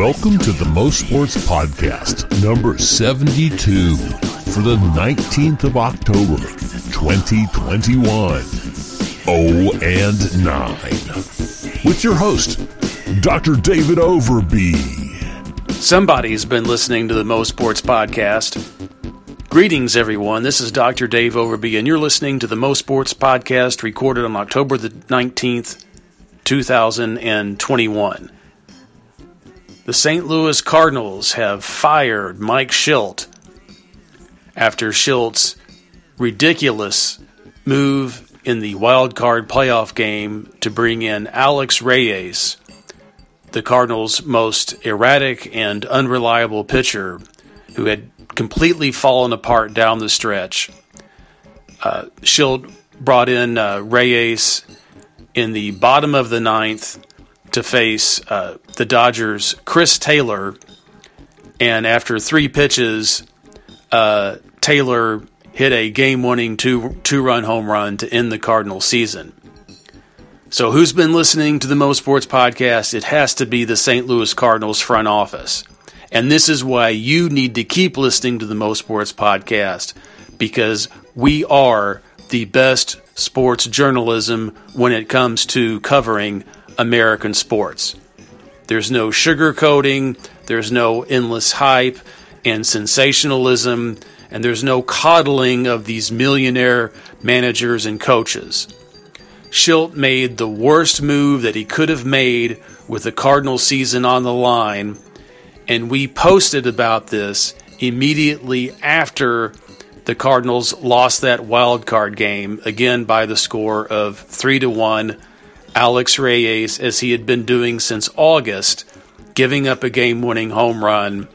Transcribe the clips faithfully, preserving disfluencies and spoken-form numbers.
Welcome to the Mo Sports Podcast, number seventy-two, for the nineteenth of October, twenty twenty-one, oh and nine, with your host, Doctor David Overby. Somebody's been listening to the Mo Sports Podcast. Greetings, everyone. This is Doctor Dave Overby, and you're listening to the Mo Sports Podcast, recorded on October the nineteenth, two thousand twenty-one. The Saint Louis Cardinals have fired Mike Schildt after Schildt's ridiculous move in the wild card playoff game to bring in Alex Reyes, the Cardinals' most erratic and unreliable pitcher, who had completely fallen apart down the stretch. Uh, Schildt brought in uh, Reyes in the bottom of the ninth to face uh, the Dodgers' Chris Taylor, and after three pitches, uh, Taylor hit a game-winning two, two-run home run to end the Cardinals' season. So who's been listening to the Mo Sports Podcast? It has to be the Saint Louis Cardinals front office. And this is why you need to keep listening to the Mo Sports Podcast, because we are the best sports journalism when it comes to covering American sports. There's no sugarcoating, there's no endless hype and sensationalism, and there's no coddling of these millionaire managers and coaches. Schildt made the worst move that he could have made with the Cardinals season on the line, and we posted about this immediately after the Cardinals lost that wild card game, again by the score of three to one. Alex Reyes, as he had been doing since August, giving up a game-winning home run.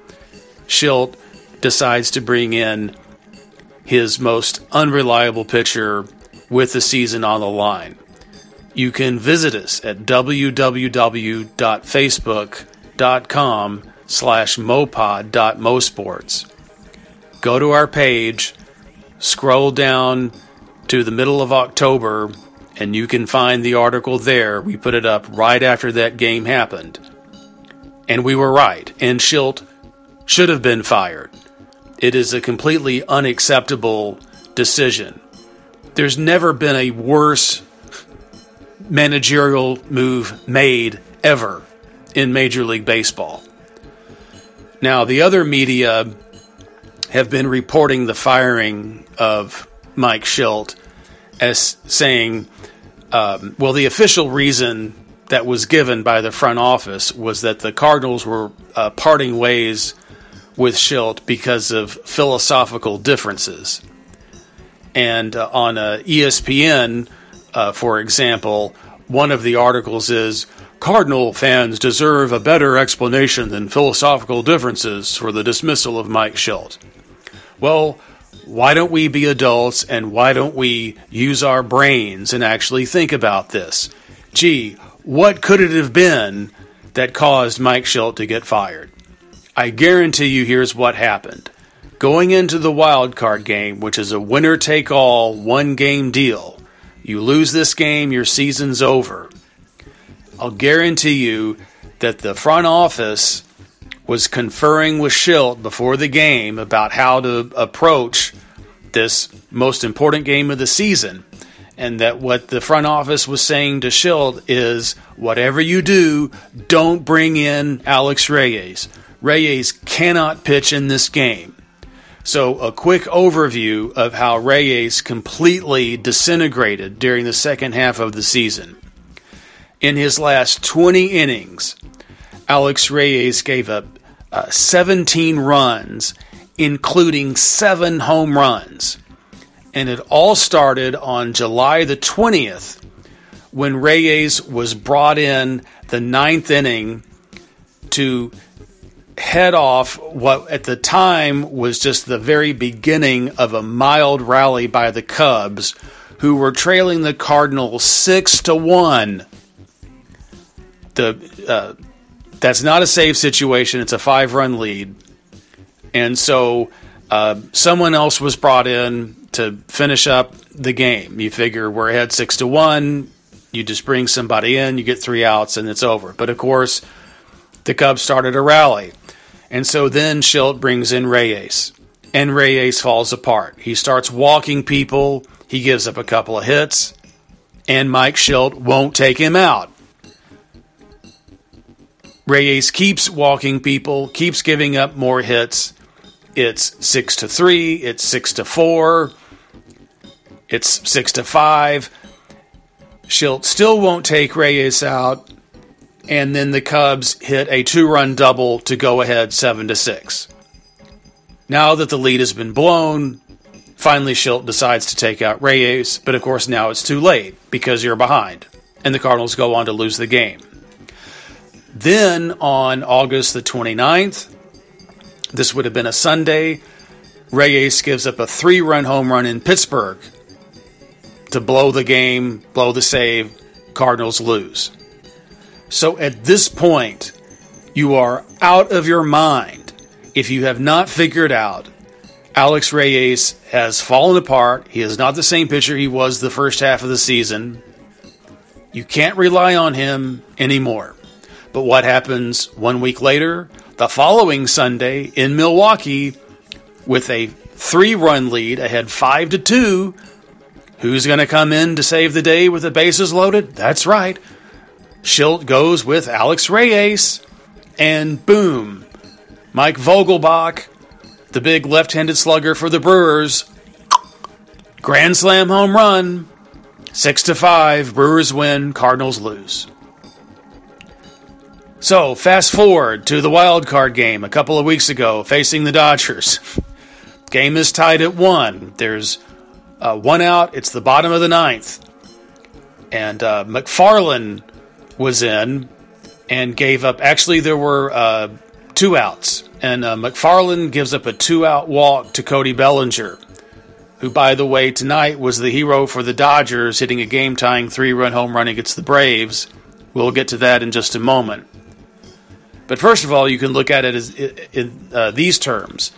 Schildt decides to bring in his most unreliable pitcher with the season on the line. You can visit us at www.facebook.com slash mopod.mosports. Go to our page, scroll down to the middle of October, and you can find the article there. We put it up right after that game happened. And we were right. And Schildt should have been fired. It is a completely unacceptable decision. There's never been a worse managerial move made ever in Major League Baseball. Now, the other media have been reporting the firing of Mike Schildt as saying, um, well, the official reason that was given by the front office was that the Cardinals were uh, parting ways with Schildt because of philosophical differences. And uh, on uh, E S P N, uh, for example, one of the articles is, Cardinal fans deserve a better explanation than philosophical differences for the dismissal of Mike Schildt. Well, why don't we be adults, and why don't we use our brains and actually think about this? Gee, what could it have been that caused Mike Schildt to get fired? I guarantee you here's what happened. Going into the wild card game, which is a winner-take-all, one-game deal, you lose this game, your season's over. I'll guarantee you that the front office was conferring with Schildt before the game about how to approach this most important game of the season, and that what the front office was saying to Schildt is, whatever you do, don't bring in Alex Reyes. Reyes cannot pitch in this game. So a quick overview of how Reyes completely disintegrated during the second half of the season. In his last twenty innings, Alex Reyes gave up uh, seventeen runs, including seven home runs. And it all started on July the twentieth, when Reyes was brought in the ninth inning to head off what at the time was just the very beginning of a mild rally by the Cubs, who were trailing the Cardinals six to one. The... Uh, That's not a save situation. It's a five-run lead. And so uh, someone else was brought in to finish up the game. You figure we're ahead six to one. You just bring somebody in. You get three outs, and it's over. But, of course, The Cubs started a rally. And so then Schildt brings in Reyes. And Reyes falls apart. He starts walking people. He gives up a couple of hits. And Mike Schildt won't take him out. Reyes keeps walking people, keeps giving up more hits. It's six to three, it's six to four, it's six to five. Schildt still won't take Reyes out, and then the Cubs hit a two-run double to go ahead seven to six. Now that the lead has been blown, finally Schildt decides to take out Reyes, but of course now it's too late because you're behind, and the Cardinals go on to lose the game. Then on August the twenty-ninth, this would have been a Sunday, Reyes gives up a three-run home run in Pittsburgh to blow the game, blow the save, Cardinals lose. So at this point, you are out of your mind if you have not figured out Alex Reyes has fallen apart. He is not the same pitcher he was the first half of the season. You can't rely on him anymore. But what happens one week later, the following Sunday in Milwaukee, with a three-run lead ahead five to two, who's going to come in to save the day with the bases loaded? That's right. Schildt goes with Alex Reyes, and boom, Mike Vogelbach, the big left-handed slugger for the Brewers, grand slam home run, six to five, Brewers win, Cardinals lose. So, fast forward to the wild card game a couple of weeks ago, facing the Dodgers. Game is tied at one. There's uh, one out. It's the bottom of the ninth. And uh, McFarlane was in and gave up. Actually, there were uh, two outs. And uh, McFarlane gives up a two-out walk to Cody Bellinger, who, by the way, tonight was the hero for the Dodgers, hitting a game-tying three-run home run against the Braves. We'll get to that in just a moment. But first of all, you can look at it as in uh, these terms.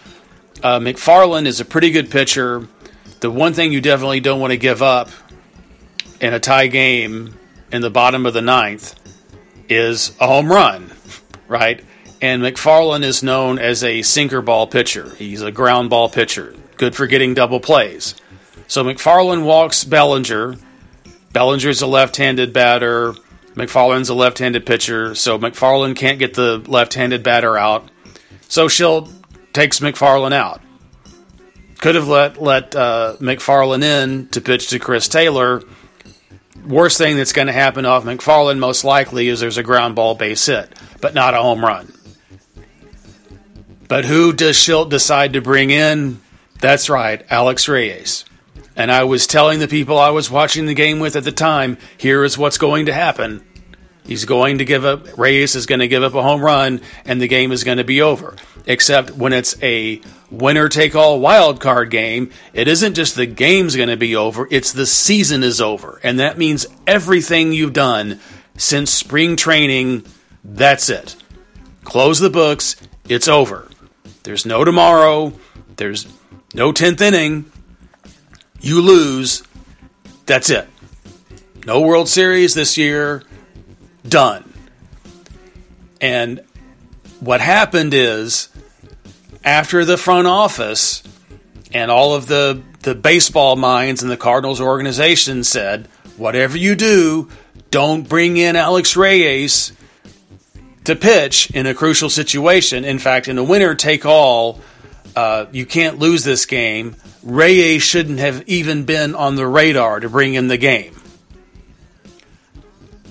Uh, McFarlane is a pretty good pitcher. The one thing you definitely don't want to give up in a tie game in the bottom of the ninth is a home run, right? And McFarlane is known as a sinker ball pitcher. He's a ground ball pitcher, good for getting double plays. So McFarlane walks Bellinger. Bellinger's a left-handed batter. McFarlane's a left-handed pitcher, so McFarlane can't get the left-handed batter out. So Schildt takes McFarlane out. Could have let, let uh, McFarlane in to pitch to Chris Taylor. Worst thing that's going to happen off McFarlane most likely is there's a ground ball base hit, but not a home run. But who does Schildt decide to bring in? That's right, Alex Reyes. And I was telling the people I was watching the game with at the time, here is what's going to happen. He's going to give up, Reyes is going to give up a home run, and the game is going to be over. Except when it's a winner-take-all wild card game, it isn't just the game's going to be over, it's the season is over. And that means everything you've done since spring training, that's it. Close the books, it's over. There's no tomorrow, there's no tenth inning. You lose, that's it. No World Series this year, done. And what happened is, after the front office and all of the, the baseball minds in the Cardinals organization said, whatever you do, don't bring in Alex Reyes to pitch in a crucial situation. In fact, in a winner-take-all, uh, you can't lose this game. Reyes shouldn't have even been on the radar to bring in the game.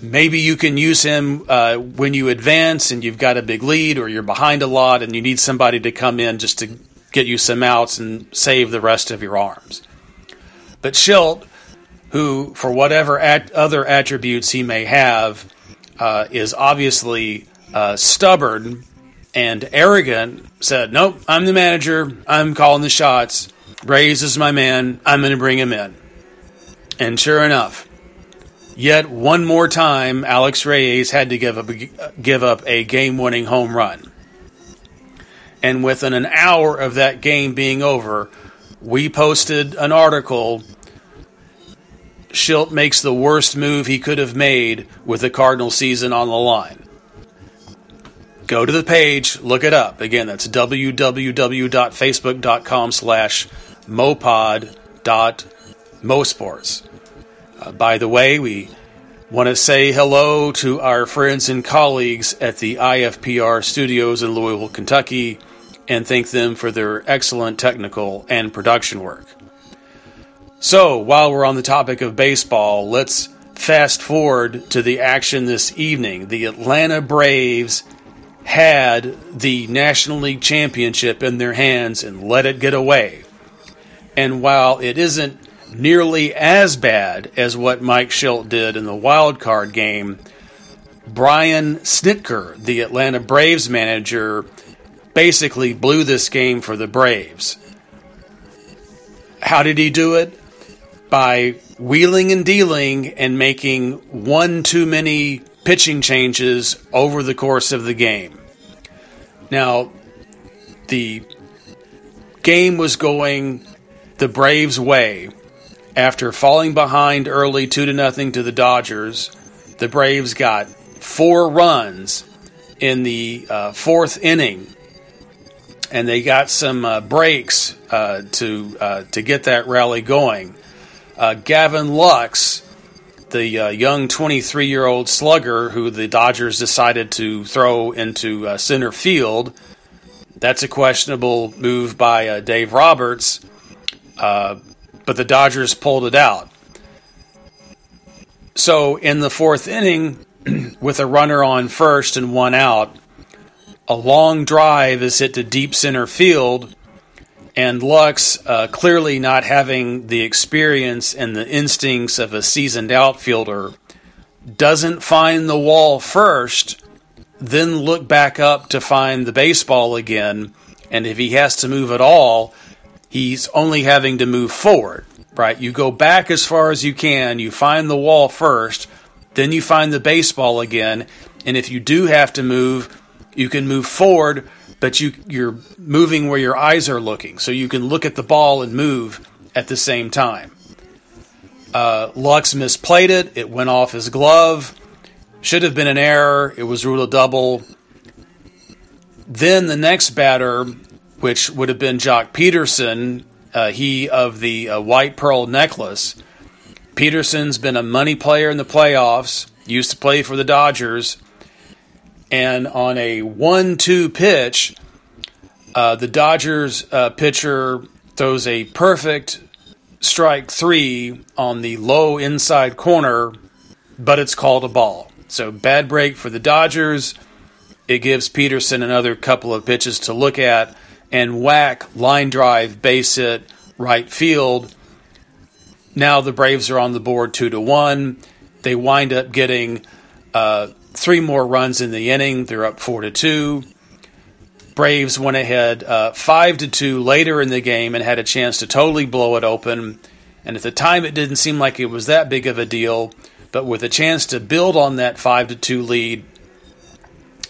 Maybe you can use him uh, when you advance and you've got a big lead or you're behind a lot and you need somebody to come in just to get you some outs and save the rest of your arms. But Schildt, who for whatever at- other attributes he may have, uh, is obviously uh, stubborn and arrogant, said, nope, I'm the manager, I'm calling the shots. Reyes is my man. I'm going to bring him in. And sure enough, yet one more time, Alex Reyes had to give up a, give up a game-winning home run. And within an hour of that game being over, we posted an article, Schildt makes the worst move he could have made with the Cardinal season on the line. Go to the page, look it up. Again, that's www.facebook.com slash mopod.mosports. Uh, by the way, we want to say hello to our friends and colleagues at the I F P R studios in Louisville, Kentucky, and thank them for their excellent technical and production work. So, while we're on the topic of baseball, let's fast forward to the action this evening. The Atlanta Braves had the National League Championship in their hands and let it get away. And while it isn't nearly as bad as what Mike Schildt did in the wild card game, Brian Snitker, the Atlanta Braves manager, basically blew this game for the Braves. How did he do it? By wheeling and dealing and making one too many pitching changes over the course of the game. Now, the game was going the Braves' way. After falling behind early two to nothing to the Dodgers, the Braves got four runs in the uh, fourth inning, and they got some uh, breaks uh, to uh, to get that rally going. Uh, Gavin Lux, the uh, young twenty-three-year-old slugger who the Dodgers decided to throw into uh, center field, that's a questionable move by uh, Dave Roberts, uh, but the Dodgers pulled it out. So in the fourth inning, with a runner on first and one out, a long drive is hit to deep center field, and Lux, uh, clearly not having the experience and the instincts of a seasoned outfielder, doesn't find the wall first, then look back up to find the baseball again. And if he has to move at all, he's only having to move forward, right? You go back as far as you can, you find the wall first, then you find the baseball again. And if you do have to move, you can move forward, but you, you're moving where your eyes are looking, so you can look at the ball and move at the same time. Uh, Lux misplayed it. It went off his glove. Should have been an error. It was ruled a double. Then the next batter, which would have been Jock Peterson, uh, he of the uh, White Pearl necklace. Peterson's been a money player in the playoffs, used to play for the Dodgers. And on a one two pitch, uh, the Dodgers uh, pitcher throws a perfect strike three on the low inside corner, but it's called a ball. So bad break for the Dodgers. It gives Peterson another couple of pitches to look at, and whack, line drive, base hit, right field. Now the Braves are on the board two to one. They wind up getting Uh, three more runs in the inning. They're up four to two. Braves went ahead uh, five to two later in the game and had a chance to totally blow it open. And at the time, it didn't seem like it was that big of a deal. But with a chance to build on that five to two lead,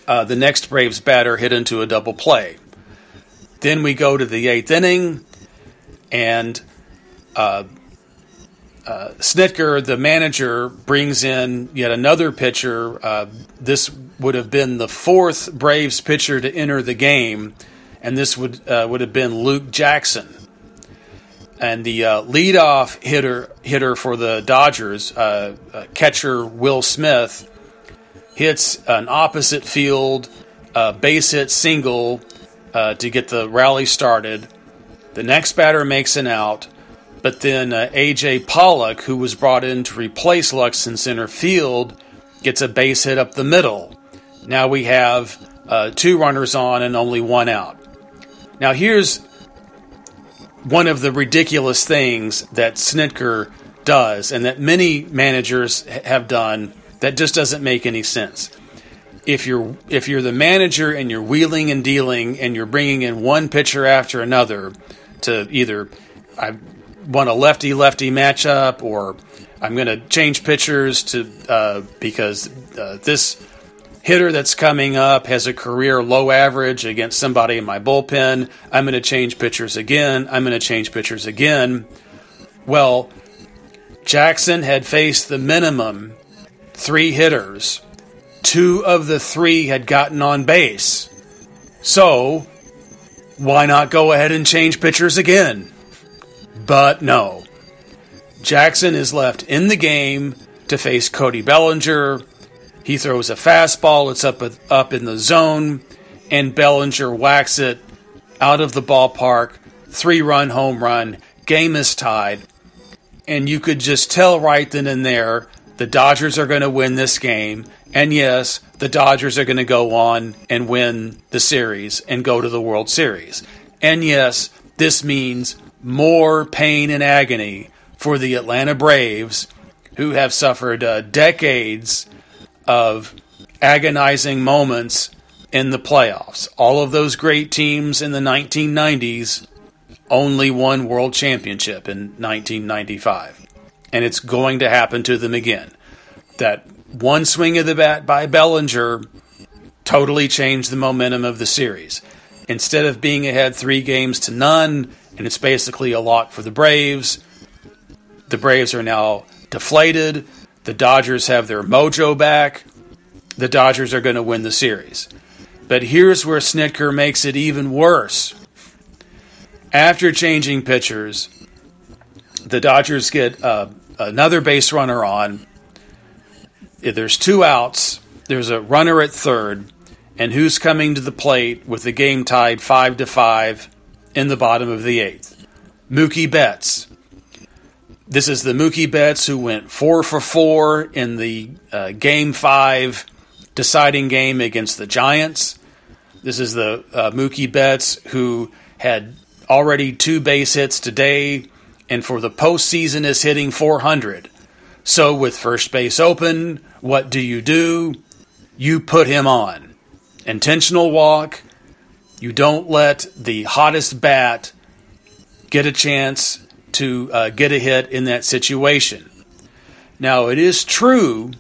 uh, the next Braves batter hit into a double play. Then we go to the eighth inning, and Uh, Uh, Snitker, the manager, brings in yet another pitcher. Uh, this would have been the fourth Braves pitcher to enter the game, and this would uh, would have been Luke Jackson. And the uh, leadoff hitter hitter for the Dodgers, uh, uh, catcher Will Smith, hits an opposite field uh, base hit single uh, to get the rally started. The next batter makes an out. But then uh, A J. Pollock, who was brought in to replace Lux in center field, gets a base hit up the middle. Now we have uh, two runners on and only one out. Now here's one of the ridiculous things that Snitker does and that many managers have done that just doesn't make any sense. If you're, if you're the manager and you're wheeling and dealing and you're bringing in one pitcher after another to either I want a lefty-lefty matchup, or I'm going to change pitchers to uh, because uh, this hitter that's coming up has a career low average against somebody in my bullpen. I'm going to change pitchers again. I'm going to change pitchers again. Well, Jackson had faced the minimum three hitters, two of the three had gotten on base. So, why not go ahead and change pitchers again? But no. Jackson is left in the game to face Cody Bellinger. He throws a fastball. It's up, up in the zone. And Bellinger whacks it out of the ballpark. Three-run home run. Game is tied. And you could just tell right then and there, the Dodgers are going to win this game. And yes, the Dodgers are going to go on and win the series and go to the World Series. And yes, this means more pain and agony for the Atlanta Braves, who have suffered uh, decades of agonizing moments in the playoffs. All of those great teams in the nineteen nineties only won World Championship in nineteen ninety-five. And it's going to happen to them again. That one swing of the bat by Bellinger totally changed the momentum of the series. Instead of being ahead three games to none, and it's basically a lock for the Braves, the Braves are now deflated. The Dodgers have their mojo back. The Dodgers are going to win the series. But here's where Snitker makes it even worse. After changing pitchers, the Dodgers get uh, another base runner on. There's two outs. There's a runner at third. And who's coming to the plate with the game tied five to five in the bottom of the eighth? Mookie Betts. This is the Mookie Betts who went four for four in the uh, Game five deciding game against the Giants. This is the uh, Mookie Betts who had already two base hits today, and for the postseason is hitting four hundred. So with first base open, what do you do? You put him on. Intentional walk. You don't let the hottest bat get a chance to uh, get a hit in that situation. Now, it is true,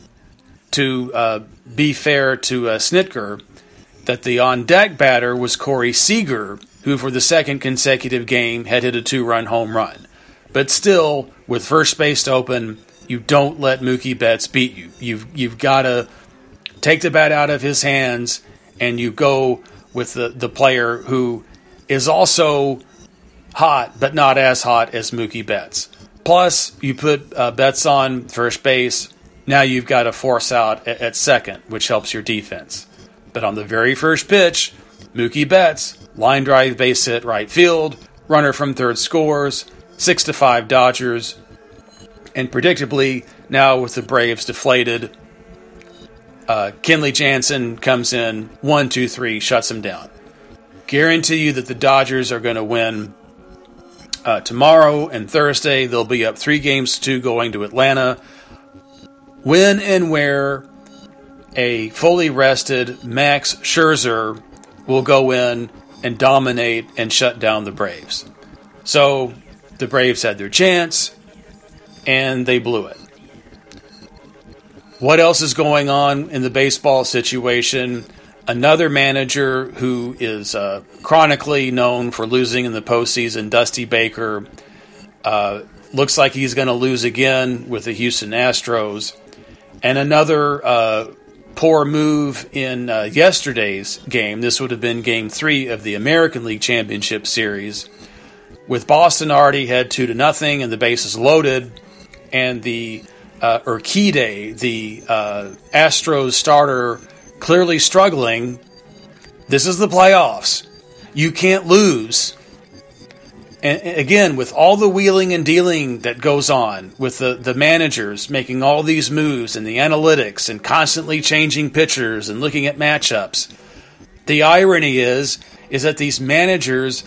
to uh, be fair to uh, Snitker, that the on-deck batter was Corey Seager, who for the second consecutive game had hit a two-run home run. But still, with first base open, you don't let Mookie Betts beat you. You've, you've got to take the bat out of his hands, and you go with the, the player who is also hot, but not as hot as Mookie Betts. Plus, you put uh, Betts on first base. Now you've got a force out at, at second, which helps your defense. But on the very first pitch, Mookie Betts, line drive base hit right field, runner from third scores, six to five Dodgers. And predictably, now with the Braves deflated, uh, Kenley Jansen comes in, one, two, three, shuts him down. Guarantee you that the Dodgers are going to win. Uh, tomorrow and Thursday, they'll be up three games to two going to Atlanta. When and where a fully rested Max Scherzer will go in and dominate and shut down the Braves. So the Braves had their chance, and they blew it. What else is going on in the baseball situation? Another manager who is uh, chronically known for losing in the postseason, Dusty Baker, uh, looks like he's going to lose again with the Houston Astros. And another uh, poor move in uh, yesterday's game. This would have been Game three of the American League Championship Series. With Boston already had two to nothing and the bases loaded, and the uh, Urquidy, the uh, Astros starter, clearly struggling. This is the playoffs. You can't lose. And again, with all the wheeling and dealing that goes on, with the, the managers making all these moves and the analytics and constantly changing pitchers and looking at matchups, the irony is, is that these managers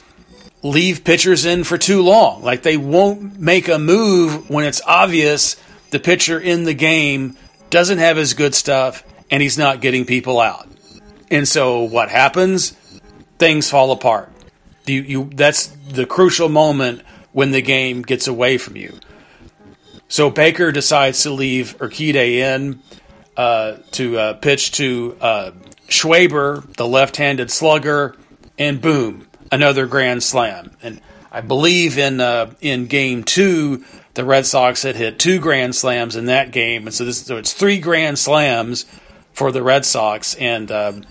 leave pitchers in for too long. Like, they won't make a move when it's obvious the pitcher in the game doesn't have his good stuff, and he's not getting people out. And so what happens? Things fall apart. You, you, that's the crucial moment when the game gets away from you. So Baker decides to leave Urquidy in uh, to uh, pitch to uh, Schwaber, the left-handed slugger, and boom, another grand slam. And I believe in uh, in Game two, the Red Sox had hit two grand slams in that game. And so, this, so it's three grand slams for the Red Sox, and um,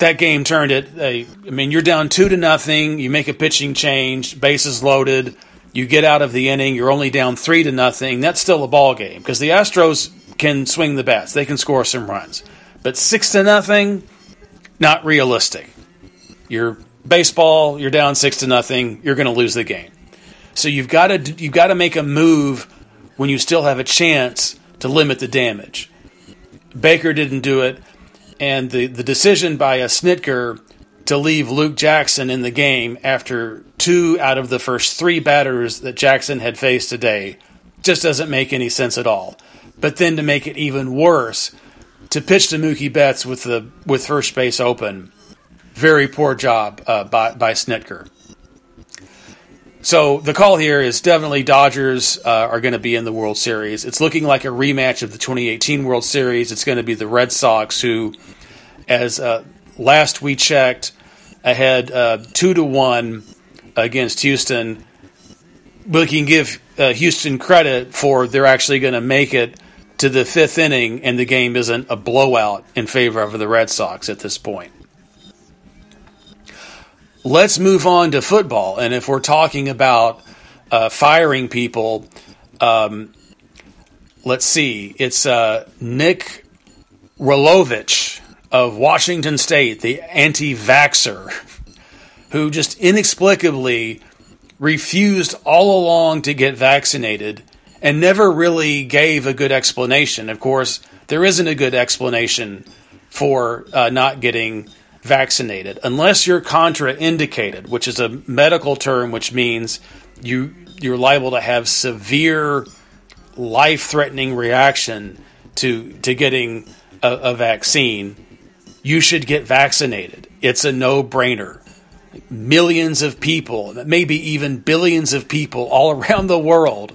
that game turned it. They, I mean, you're down two to nothing. You make a pitching change, bases loaded. You get out of the inning. You're only down three to nothing. That's still a ball game because the Astros can swing the bats. They can score some runs, but six to nothing, not realistic. You're baseball. You're down six to nothing. You're going to lose the game. So you've got to you've got to make a move when you still have a chance to limit the damage. Baker didn't do it, and the, the decision by a Snitker to leave Luke Jackson in the game after two out of the first three batters that Jackson had faced today just doesn't make any sense at all. But then to make it even worse, to pitch to Mookie Betts with the with first base open, very poor job uh, by by Snitker. So the call here is definitely Dodgers uh, are going to be in the World Series. It's looking like a rematch of the twenty eighteen World Series. It's going to be the Red Sox who, as uh, last we checked, ahead uh, two to one against Houston. We can give uh, Houston credit for they're actually going to make it to the fifth inning, and the game isn't a blowout in favor of the Red Sox at this point. Let's move on to football, and if we're talking about uh, firing people, um, let's see. It's uh, Nick Rolovich of Washington State, the anti-vaxxer, who just inexplicably refused all along to get vaccinated and never really gave a good explanation. Of course, there isn't a good explanation for uh, not getting vaccinated, unless you're contraindicated, which is a medical term, which means you you're liable to have severe, life-threatening reaction to to getting a, a vaccine. You should get vaccinated. It's a no-brainer. Millions of people, maybe even billions of people all around the world,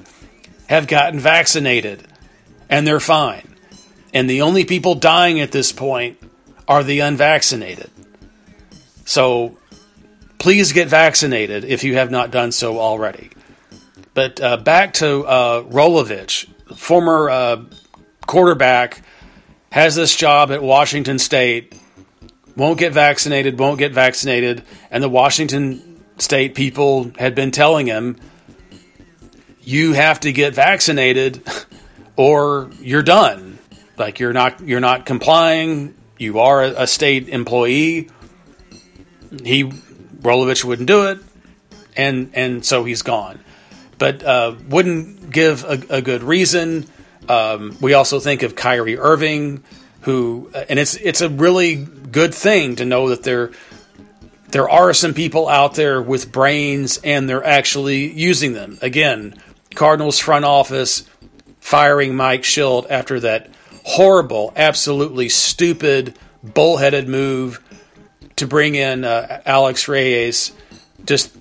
have gotten vaccinated, and they're fine. And the only people dying at this point are the unvaccinated. So please get vaccinated if you have not done so already. But uh, back to uh, Rolovich, former uh, quarterback, has this job at Washington State, won't get vaccinated, won't get vaccinated, and the Washington State people had been telling him, you have to get vaccinated or you're done. Like you're not, you're not complying. You are a state employee. He, Rolovich wouldn't do it, and and so he's gone. But uh, wouldn't give a, a good reason. Um, we also think of Kyrie Irving, who, and it's it's a really good thing to know that there there are some people out there with brains and they're actually using them. Again, Cardinals front office firing Mike Schildt after that horrible, absolutely stupid, bullheaded move to bring in uh, Alex Reyes. Just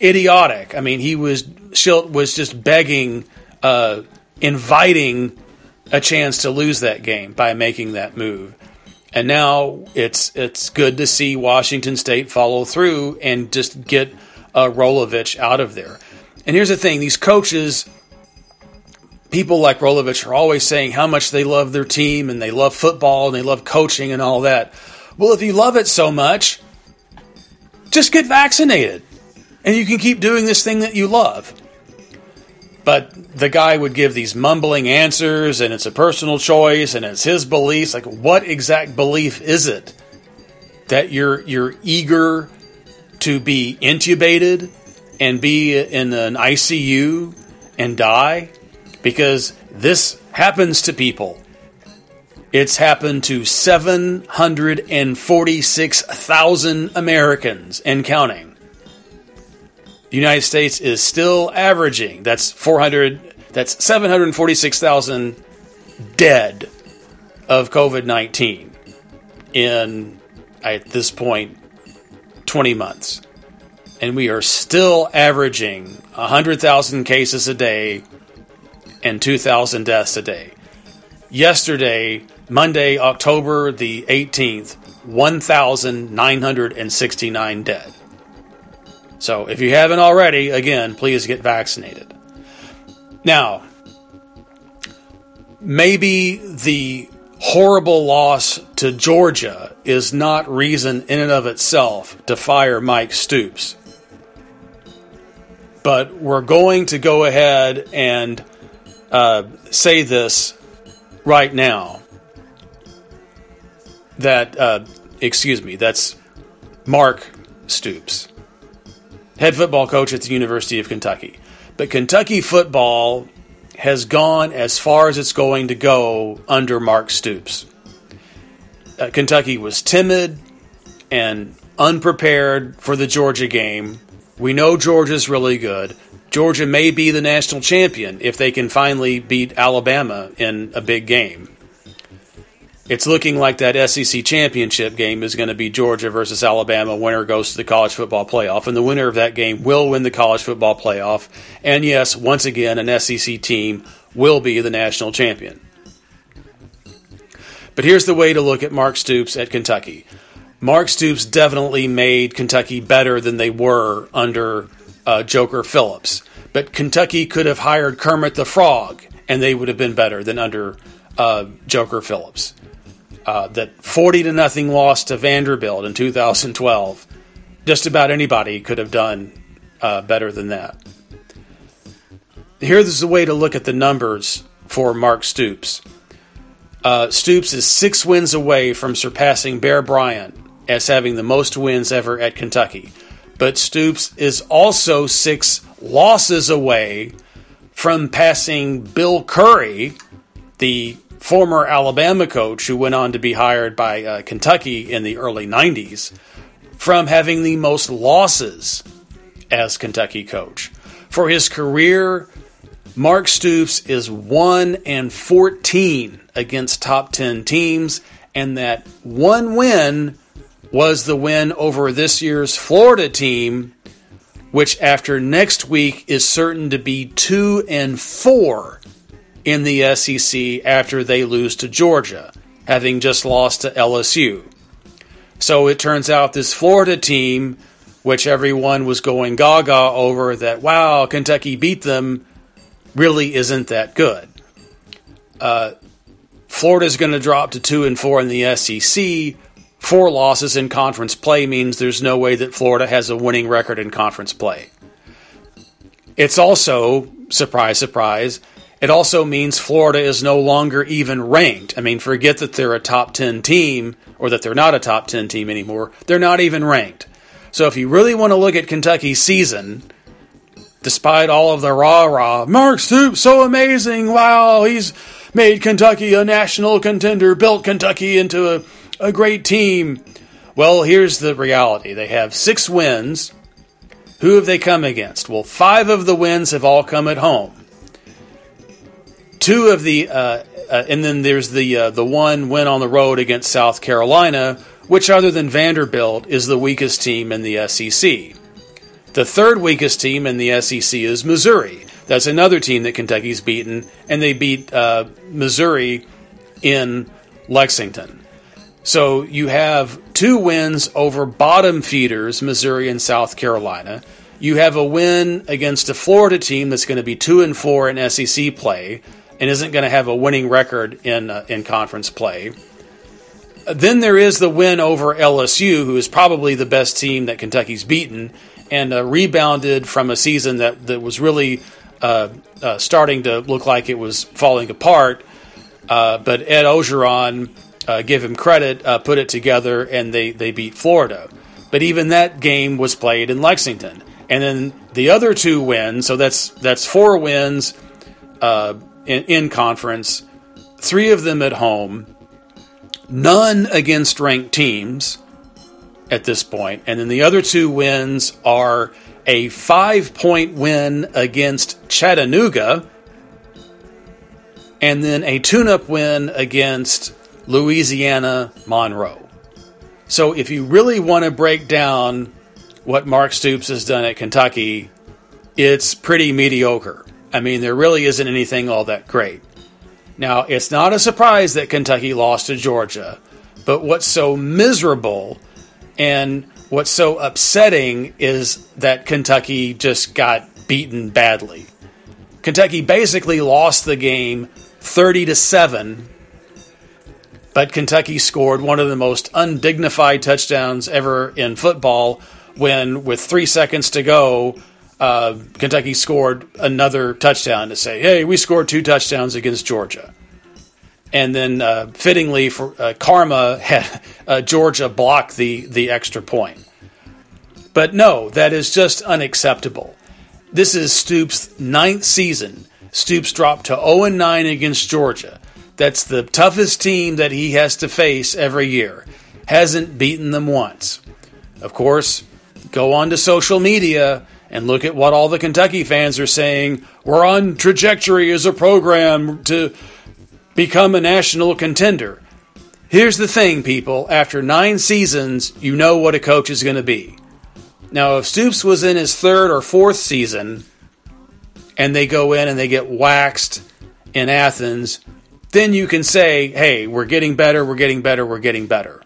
idiotic. I mean, he was Schildt was just begging, uh, inviting a chance to lose that game by making that move. And now it's it's good to see Washington State follow through and just get uh, Rolovich out of there. And here's the thing: these coaches. People like Rolovich are always saying how much they love their team and they love football and they love coaching and all that. Well, if you love it so much, just get vaccinated and you can keep doing this thing that you love. But the guy would give these mumbling answers and it's a personal choice and it's his beliefs. Like, what exact belief is it that you're you're eager to be intubated and be in an I C U and die? Because this happens to people. It's happened to seven hundred forty-six thousand Americans and counting. The United States is still averaging. That's four hundred. That's seven hundred forty-six thousand dead of COVID nineteen in, at this point, twenty months. And we are still averaging one hundred thousand cases a day and two thousand deaths a day. Yesterday, Monday, October the eighteenth, one thousand nine hundred sixty-nine dead. So if you haven't already, again, please get vaccinated. Now, maybe the horrible loss to Georgia is not reason in and of itself to fire Mike Stoops. But we're going to go ahead and uh, say this right now. That, uh, excuse me, that's Mark Stoops, head football coach at the University of Kentucky. But Kentucky football has gone as far as it's going to go under Mark Stoops. Uh, Kentucky was timid and unprepared for the Georgia game. We know Georgia's really good. Georgia may be the national champion if they can finally beat Alabama in a big game. It's looking like that S E C championship game is going to be Georgia versus Alabama. Winner goes to the college football playoff, and the winner of that game will win the college football playoff. And yes, once again, an S E C team will be the national champion. But here's the way to look at Mark Stoops at Kentucky. Mark Stoops definitely made Kentucky better than they were under uh, Joker Phillips. But Kentucky could have hired Kermit the Frog, and they would have been better than under uh, Joker Phillips. Uh, that forty to nothing loss to Vanderbilt in two thousand twelve, just about anybody could have done uh, better than that. Here's a way to look at the numbers for Mark Stoops. Uh, Stoops is six wins away from surpassing Bear Bryant as having the most wins ever at Kentucky. But Stoops is also six losses away from passing Bill Curry, the former Alabama coach who went on to be hired by uh, Kentucky in the early nineties, from having the most losses as Kentucky coach. For his career, Mark Stoops is one and fourteen against top ten teams, and that one win was the win over this year's Florida team, which after next week is certain to be two and four in the S E C after they lose to Georgia, having just lost to L S U. So it turns out this Florida team, which everyone was going gaga over that, wow, Kentucky beat them, really isn't that good. Uh, Florida's going to drop to two and four in the S E C. Four losses in conference play means there's no way that Florida has a winning record in conference play. It's also, surprise, surprise, it also means Florida is no longer even ranked. I mean, forget that they're a top ten team or that they're not a top ten team anymore. They're not even ranked. So if you really want to look at Kentucky's season, despite all of the rah-rah, Mark Stoops, so amazing, wow, he's made Kentucky a national contender, built Kentucky into a, a great team. Well, here's the reality. They have six wins. Who have they come against? Well, five of the wins have all come at home. Two of the, uh, uh, and then there's the uh, the one win on the road against South Carolina, which other than Vanderbilt is the weakest team in the S E C. The third weakest team in the S E C is Missouri. That's another team that Kentucky's beaten, and they beat uh, Missouri in Lexington. So you have two wins over bottom feeders, Missouri and South Carolina. You have a win against a Florida team that's going to be two and four in S E C play, and isn't going to have a winning record in uh, in conference play. Then there is the win over L S U, who is probably the best team that Kentucky's beaten, and uh, rebounded from a season that, that was really uh, uh, starting to look like it was falling apart. Uh, but Ed Ogeron, uh, give him credit, uh, put it together, and they, they beat Florida. But even that game was played in Lexington. And then the other two wins, so that's that's four wins uh In, in conference, three of them at home, none against ranked teams at this point, and then the other two wins are a five-point win against Chattanooga and then a tune-up win against Louisiana Monroe. So if you really want to break down what Mark Stoops has done at Kentucky, it's pretty mediocre. I mean, there really isn't anything all that great. Now, it's not a surprise that Kentucky lost to Georgia, but what's so miserable and what's so upsetting is that Kentucky just got beaten badly. Kentucky basically lost the game thirty to seven but Kentucky scored one of the most undignified touchdowns ever in football when, with three seconds to go, uh, Kentucky scored another touchdown to say, hey, we scored two touchdowns against Georgia. And then, uh, fittingly, for uh, karma had uh, Georgia block the, the extra point. But no, that is just unacceptable. This is Stoops' ninth season. Stoops dropped to oh and nine against Georgia. That's the toughest team that he has to face every year. Hasn't beaten them once. Of course, go on to social media and look at what all the Kentucky fans are saying. We're on trajectory as a program to become a national contender. Here's the thing, people. After nine seasons, you know what a coach is going to be. Now, if Stoops was in his third or fourth season, and they go in and they get waxed in Athens, then you can say, hey, we're getting better, we're getting better, we're getting better.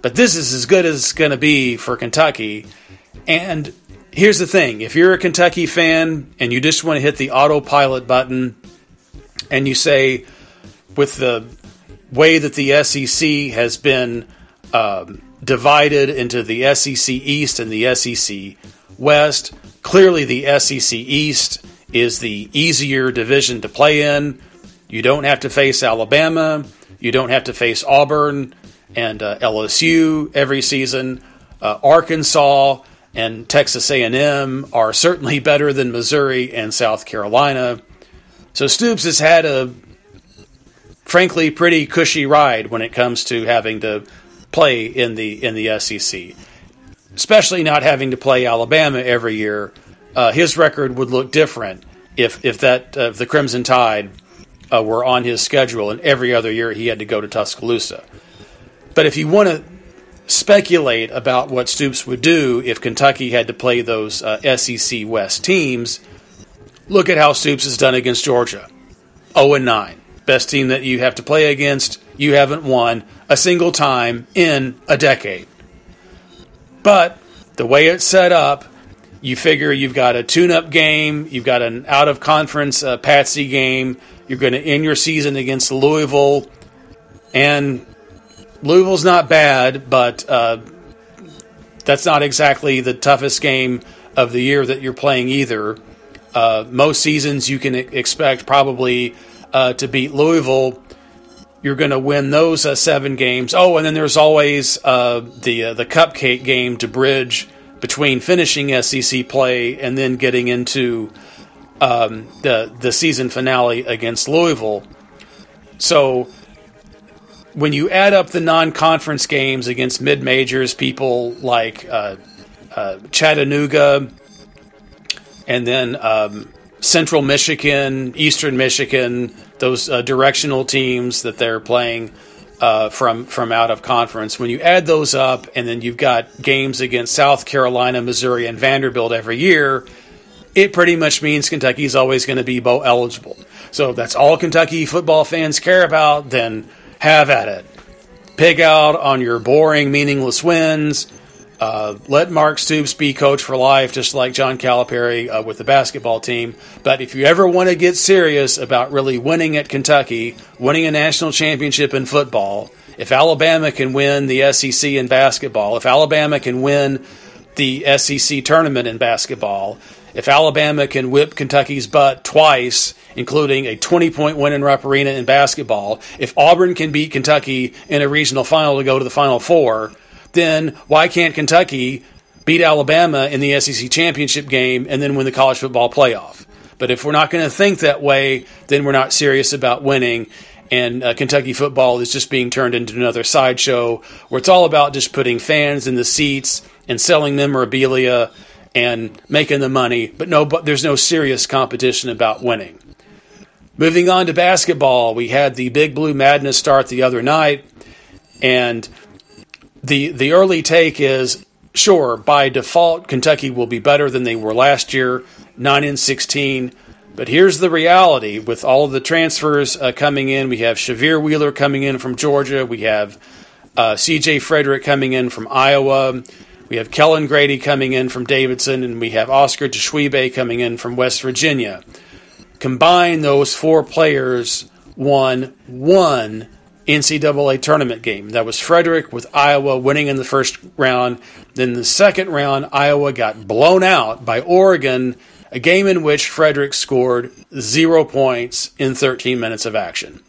But this is as good as it's going to be for Kentucky. And here's the thing. If you're a Kentucky fan and you just want to hit the autopilot button and you say, with the way that the S E C has been um, divided into the S E C East and the S E C West, clearly the S E C East is the easier division to play in. You don't have to face Alabama. You don't have to face Auburn and uh, L S U every season. Uh, Arkansas and Texas A and M are certainly better than Missouri and South Carolina. So Stoops has had a, frankly, pretty cushy ride when it comes to having to play in the in the S E C. Especially not having to play Alabama every year, uh, his record would look different if if that uh, if the Crimson Tide uh, were on his schedule and every other year he had to go to Tuscaloosa. But if you want to speculate about what Stoops would do if Kentucky had to play those uh, S E C West teams, look at how Stoops has done against Georgia. oh and nine. Best team that you have to play against. You haven't won a single time in a decade. But the way it's set up, you figure you've got a tune-up game, you've got an out-of-conference uh, Patsy game, you're going to end your season against Louisville, and Louisville's not bad, but uh, that's not exactly the toughest game of the year that you're playing either. Uh, most seasons you can expect probably uh, to beat Louisville. You're going to win those uh, seven games. Oh, and then there's always uh, the uh, the cupcake game to bridge between finishing S E C play and then getting into um, the the season finale against Louisville. So when you add up the non-conference games against mid-majors, people like uh, uh, Chattanooga and then um, Central Michigan, Eastern Michigan, those uh, directional teams that they're playing uh, from from out of conference. When you add those up, and then you've got games against South Carolina, Missouri, and Vanderbilt every year, it pretty much means Kentucky's always going to be bowl eligible. So if that's all Kentucky football fans care about, then have at it. Pig out on your boring, meaningless wins. Uh, let Mark Stoops be coach for life, just like John Calipari uh, with the basketball team. But if you ever want to get serious about really winning at Kentucky, winning a national championship in football, if Alabama can win the S E C in basketball, if Alabama can win the S E C tournament in basketball, if Alabama can whip Kentucky's butt twice, including a twenty-point win in Rupp Arena in basketball, if Auburn can beat Kentucky in a regional final to go to the Final Four, then why can't Kentucky beat Alabama in the S E C championship game and then win the college football playoff? But if we're not going to think that way, then we're not serious about winning, and uh, Kentucky football is just being turned into another sideshow where it's all about just putting fans in the seats and selling memorabilia and making the money, but no, but there's no serious competition about winning. Moving on to basketball, we had the Big Blue Madness start the other night, and The the early take is, sure, by default, Kentucky will be better than they were last year, nine and sixteen. But here's the reality. With all of the transfers uh, coming in, we have Shavir Wheeler coming in from Georgia. We have uh, C J Frederick coming in from Iowa. We have Kellen Grady coming in from Davidson. And we have Oscar Tshiebwe coming in from West Virginia. Combine those four players, won one N C double A tournament game. That was Frederick with Iowa winning in the first round. Then the second round, Iowa got blown out by Oregon, a game in which Frederick scored zero points in thirteen minutes of action.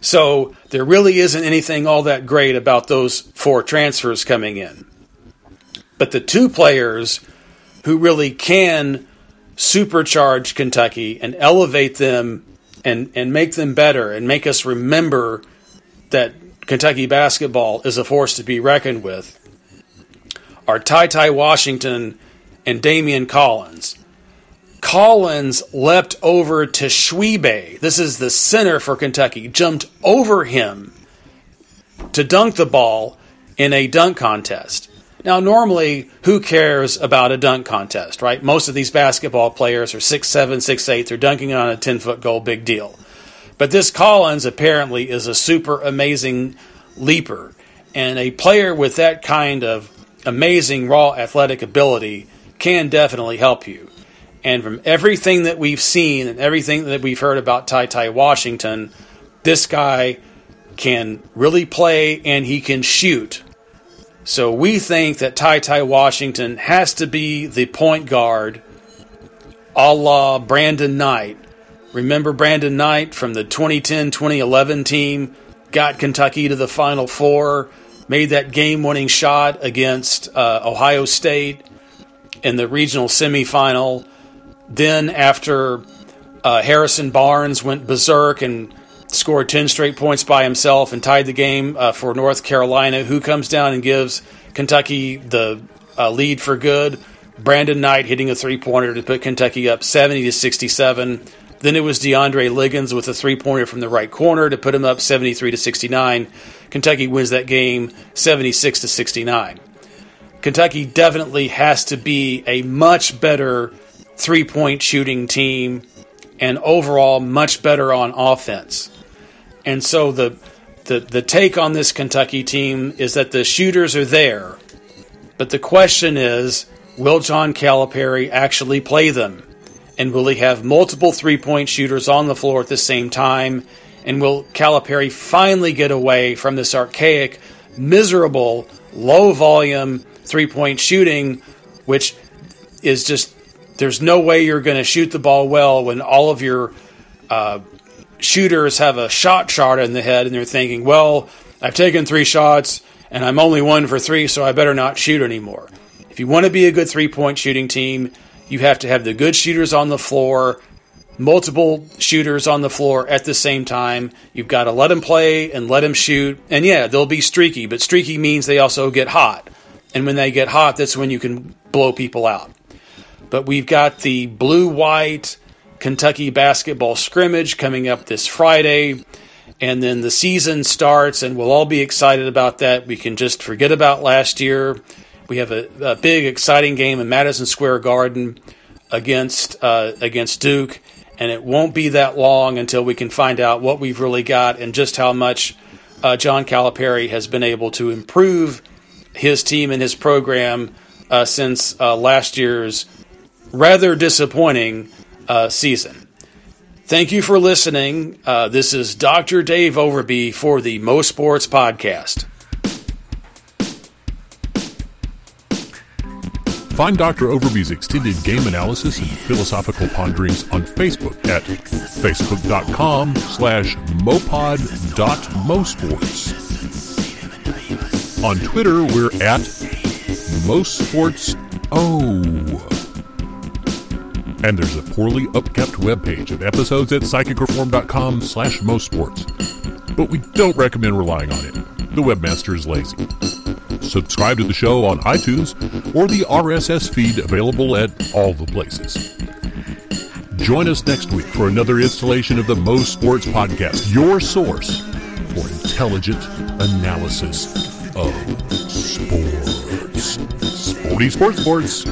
So there really isn't anything all that great about those four transfers coming in. But the two players who really can supercharge Kentucky and elevate them and, and make them better and make us remember that Kentucky basketball is a force to be reckoned with are Ty Ty Washington and Damian Collins. Collins leapt over to Schwebe. This is the center for Kentucky. Jumped over him to dunk the ball in a dunk contest. Now, normally, who cares about a dunk contest, right? Most of these basketball players are six seven, six eight. They're dunking on a ten-foot goal, big deal. But this Collins apparently is a super amazing leaper. And a player with that kind of amazing raw athletic ability can definitely help you. And from everything that we've seen and everything that we've heard about Ty Ty Washington, this guy can really play and he can shoot. So we think that Ty Ty Washington has to be the point guard a la Brandon Knight. Remember Brandon Knight from the twenty ten twenty eleven team, got Kentucky to the Final Four, made that game-winning shot against uh, Ohio State in the regional semifinal. Then after uh, Harrison Barnes went berserk and scored ten straight points by himself and tied the game uh, for North Carolina, who comes down and gives Kentucky the uh, lead for good? Brandon Knight hitting a three-pointer to put Kentucky up seventy to sixty-seven. Then it was DeAndre Liggins with a three-pointer from the right corner to put him up seventy-three to sixty-nine. Kentucky wins that game seventy-six to sixty-nine. Kentucky definitely has to be a much better three-point shooting team and overall much better on offense. And so the, the the take on this Kentucky team is that the shooters are there, but the question is, will John Calipari actually play them? And will he have multiple three-point shooters on the floor at the same time? And will Calipari finally get away from this archaic, miserable, low-volume three-point shooting, which is just... There's no way you're going to shoot the ball well when all of your uh, shooters have a shot chart in the head and they're thinking, well, I've taken three shots and I'm only one for three, so I better not shoot anymore. If you want to be a good three-point shooting team, you have to have the good shooters on the floor, multiple shooters on the floor at the same time. You've got to let them play and let them shoot. And yeah, they'll be streaky, but streaky means they also get hot. And when they get hot, that's when you can blow people out. But we've got the blue-white Kentucky basketball scrimmage coming up this Friday. And then the season starts, and we'll all be excited about that. We can just forget about last year. We have a, a big, exciting game in Madison Square Garden against uh, against Duke. And it won't be that long until we can find out what we've really got and just how much uh, John Calipari has been able to improve his team and his program uh, since uh, last year's rather disappointing uh, season. Thank you for listening. Uh, this is Doctor Dave Overby for the Mo Sports Podcast. Find Doctor Overby's extended game analysis and philosophical ponderings on Facebook at facebook.com slash mopod.mosports. On Twitter, we're at mosportso. And there's a poorly upkept webpage of episodes at psychic reform dot com slash mosports. But we don't recommend relying on it. The webmaster is lazy. Subscribe to the show on iTunes or the R S S feed available at all the places. Join us next week for another installation of the Mo Sports Podcast, your source for intelligent analysis of sports. Sporty sports sports.